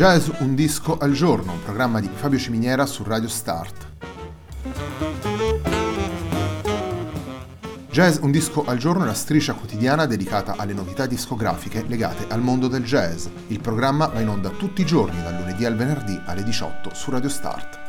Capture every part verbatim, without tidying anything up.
Jazz un disco al giorno, un programma di Fabio Ciminiera su Radio Start. Jazz un disco al giorno è la striscia quotidiana dedicata alle novità discografiche legate al mondo del jazz. Il programma va in onda tutti i giorni dal lunedì al venerdì alle diciotto su Radio Start.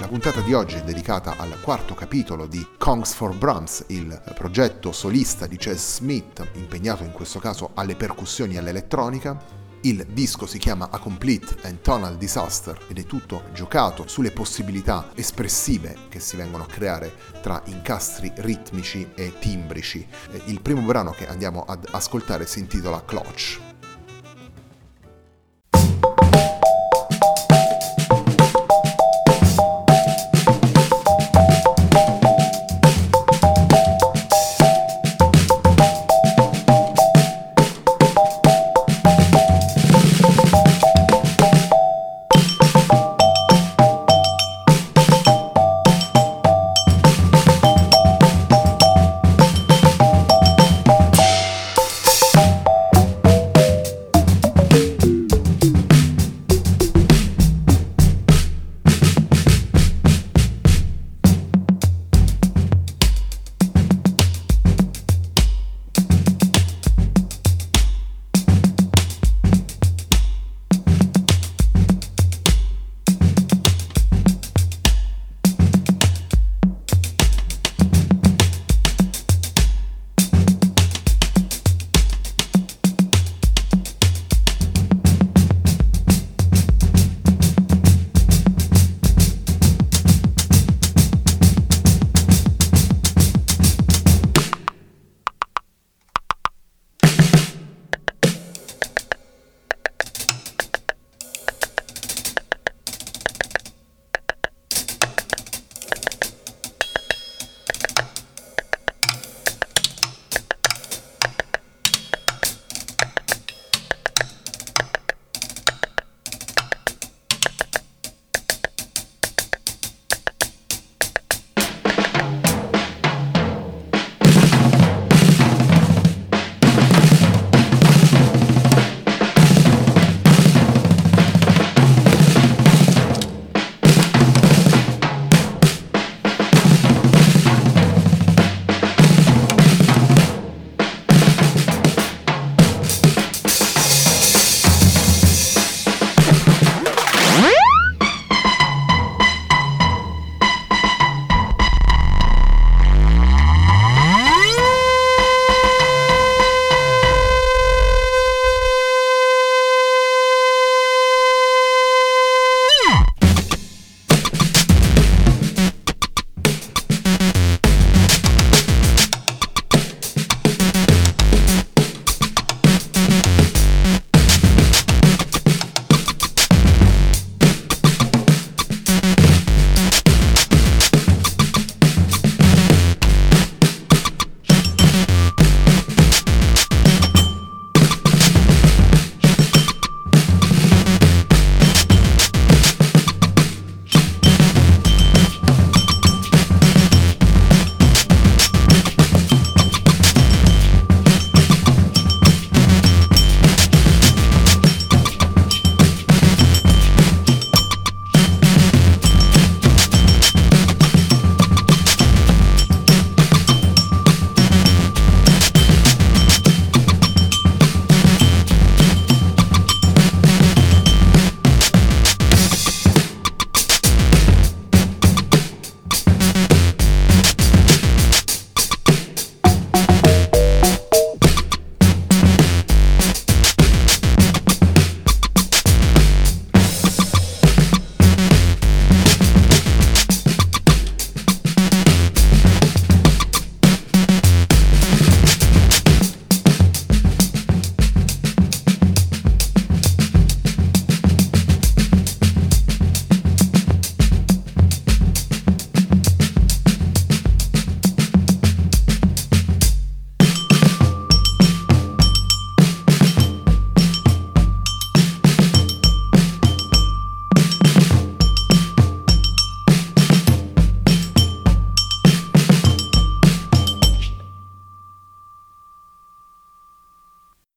La puntata di oggi è dedicata al quarto capitolo di Congs of Brums, il progetto solista di Ches Smith, impegnato in questo caso alle percussioni e all'elettronica. Il disco si chiama A Complete and Tonal Disaster ed è tutto giocato sulle possibilità espressive che si vengono a creare tra incastri ritmici e timbrici. Il primo brano che andiamo ad ascoltare si intitola Cloche.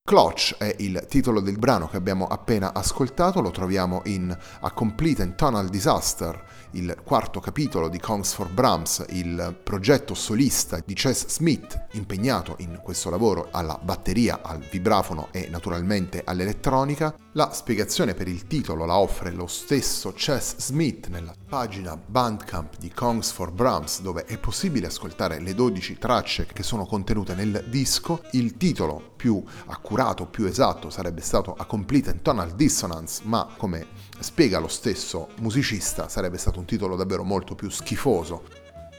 Clutch è il titolo del brano che abbiamo appena ascoltato, lo troviamo in A Complete and Tonal Disaster, il quarto capitolo di Congs of Brums, il progetto solista di Ches Smith, impegnato in questo lavoro alla batteria, al vibrafono e naturalmente all'elettronica. La spiegazione per il titolo la offre lo stesso Ches Smith nella pagina Bandcamp di Congs of Brums, dove è possibile ascoltare le dodici tracce che sono contenute nel disco. Il titolo più accurato, più esatto, sarebbe stato A Complete and Tonal Dissonance, ma come spiega lo stesso musicista sarebbe stato un titolo davvero molto più schifoso.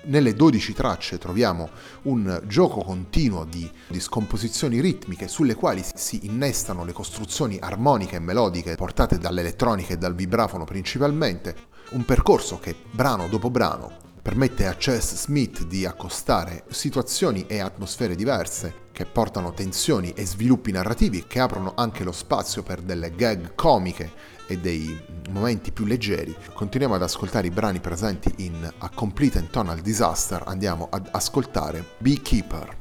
Nelle dodici tracce troviamo un gioco continuo di discomposizioni ritmiche sulle quali si innestano le costruzioni armoniche e melodiche portate dall'elettronica e dal vibrafono principalmente, un percorso che brano dopo brano permette a Ches Smith di accostare situazioni e atmosfere diverse che portano tensioni e sviluppi narrativi che aprono anche lo spazio per delle gag comiche e dei momenti più leggeri. Continuiamo ad ascoltare i brani presenti in A Complete and Tonal Disaster, andiamo ad ascoltare Beekeeper.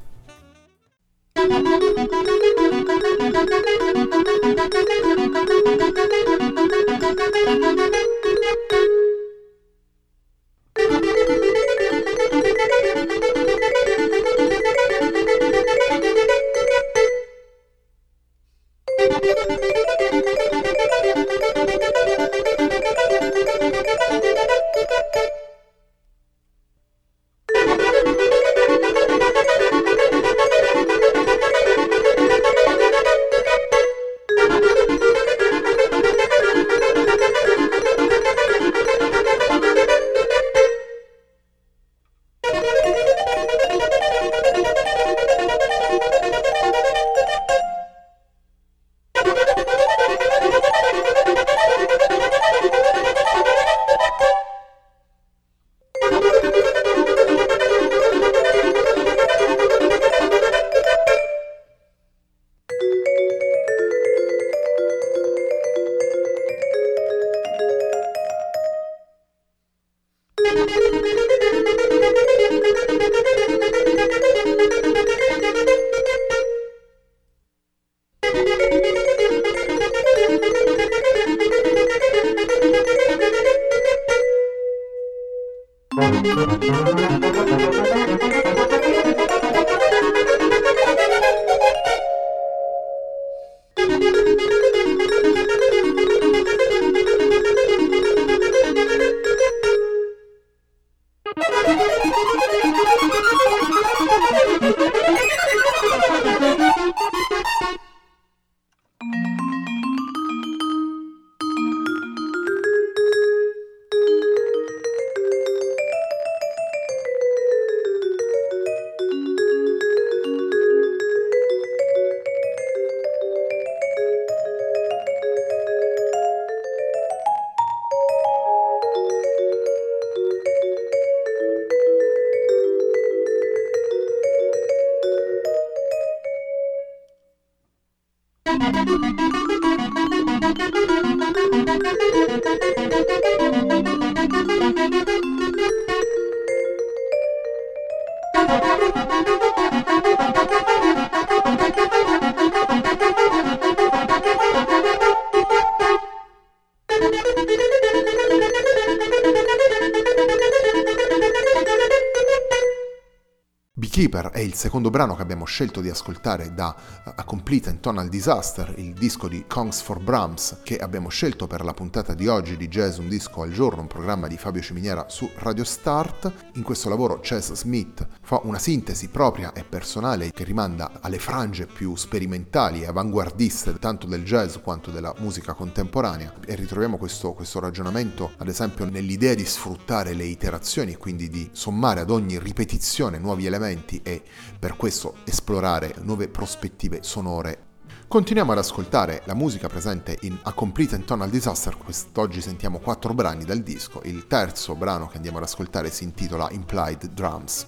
Keeper è il secondo brano che abbiamo scelto di ascoltare da A Complete and Tonal Disaster, il disco di Congs of Brums che abbiamo scelto per la puntata di oggi di Jazz Un Disco al Giorno, un programma di Fabio Ciminiera su Radio Start. In questo lavoro Ches Smith fa una sintesi propria e personale che rimanda alle frange più sperimentali e avanguardiste tanto del jazz quanto della musica contemporanea, e ritroviamo questo, questo ragionamento ad esempio nell'idea di sfruttare le iterazioni e quindi di sommare ad ogni ripetizione nuovi elementi e per questo esplorare nuove prospettive sonore. Continuiamo ad ascoltare la musica presente in A Complete and Tonal Disaster. Quest'oggi sentiamo quattro brani dal disco. Il terzo brano che andiamo ad ascoltare si intitola Implied Drums.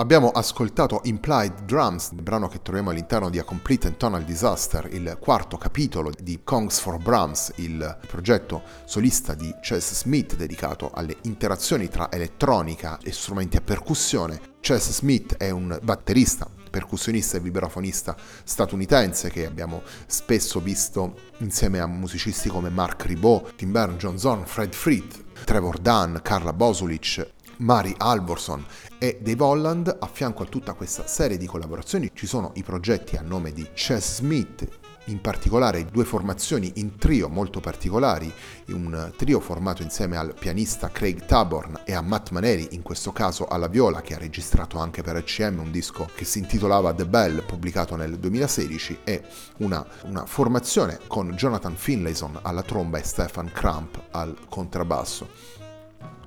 Abbiamo ascoltato Implied Drums, il brano che troviamo all'interno di A Complete and Tonal Disaster, il quarto capitolo di Congs of Brums, il progetto solista di Ches Smith dedicato alle interazioni tra elettronica e strumenti a percussione. Ches Smith è un batterista, percussionista e vibrafonista statunitense che abbiamo spesso visto insieme a musicisti come Marc Ribot, Tim Berne, John Zorn, Fred Frith, Trevor Dunn, Carla Bosulich, Mary Halvorson e Dave Holland. A fianco a tutta questa serie di collaborazioni ci sono i progetti a nome di Ches Smith, in particolare due formazioni in trio molto particolari, un trio formato insieme al pianista Craig Taborn e a Mat Maneri, in questo caso alla viola, che ha registrato anche per E C M un disco che si intitolava The Bell, pubblicato nel duemilasedici, e una, una formazione con Jonathan Finlayson alla tromba e Stephen Crump al contrabbasso.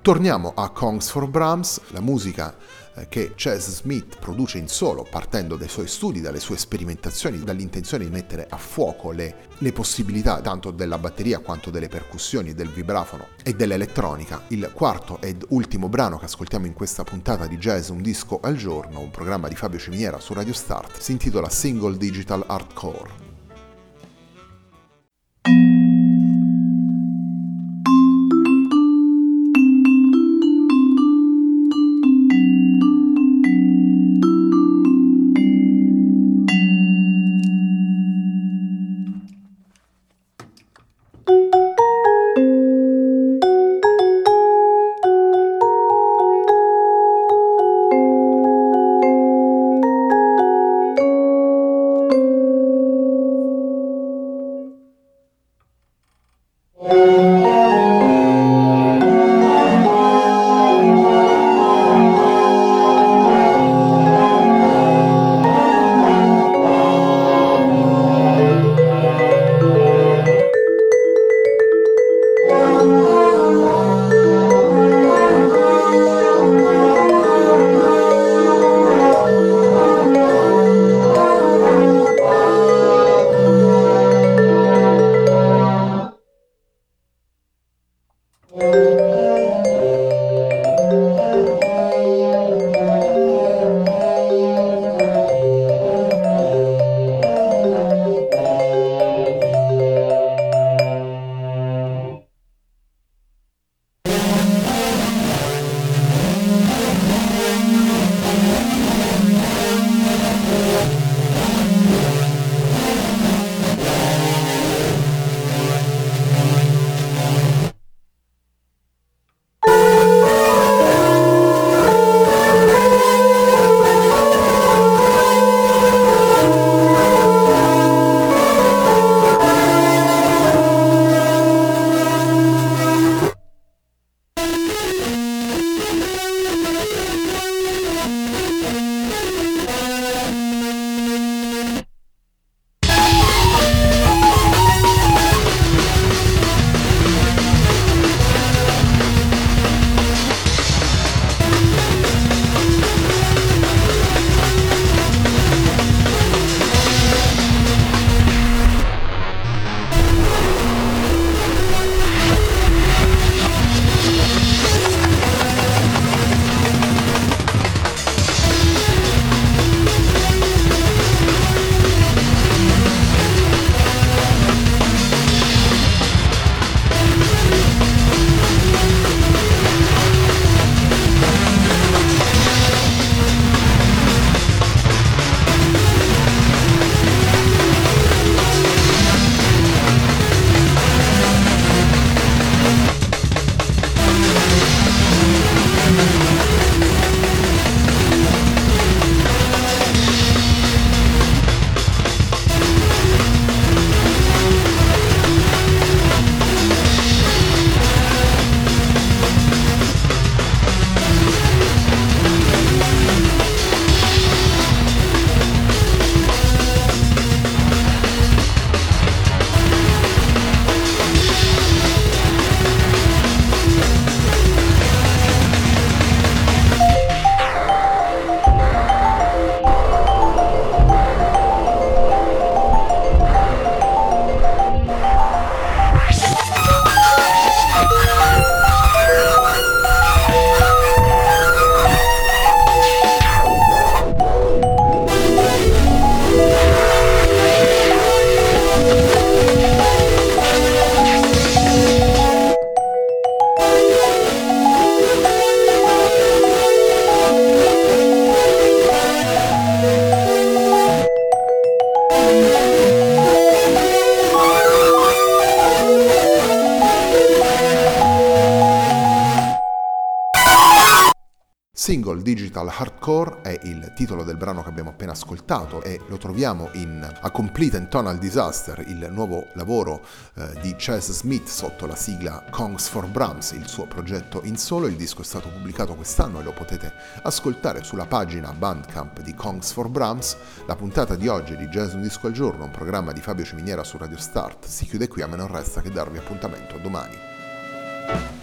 Torniamo a Congs for Brums, la musica che Ches Smith produce in solo, partendo dai suoi studi, dalle sue sperimentazioni, dall'intenzione di mettere a fuoco le, le possibilità tanto della batteria quanto delle percussioni, del vibrafono e dell'elettronica. Il quarto ed ultimo brano che ascoltiamo in questa puntata di Jazz Un Disco al Giorno, un programma di Fabio Ciminiera su Radio Start, si intitola Single Digital Hardcore. Single Digital Hardcore è il titolo del brano che abbiamo appena ascoltato e lo troviamo in A Complete and Tonal Disaster, il nuovo lavoro eh, di Ches Smith sotto la sigla Congs of Brums, il suo progetto in solo. Il disco è stato pubblicato quest'anno e lo potete ascoltare sulla pagina Bandcamp di Congs of Brums. La puntata di oggi di Jazz Un Disco al Giorno, un programma di Fabio Ciminiera su Radio Start, si chiude qui, a me non resta che darvi appuntamento domani.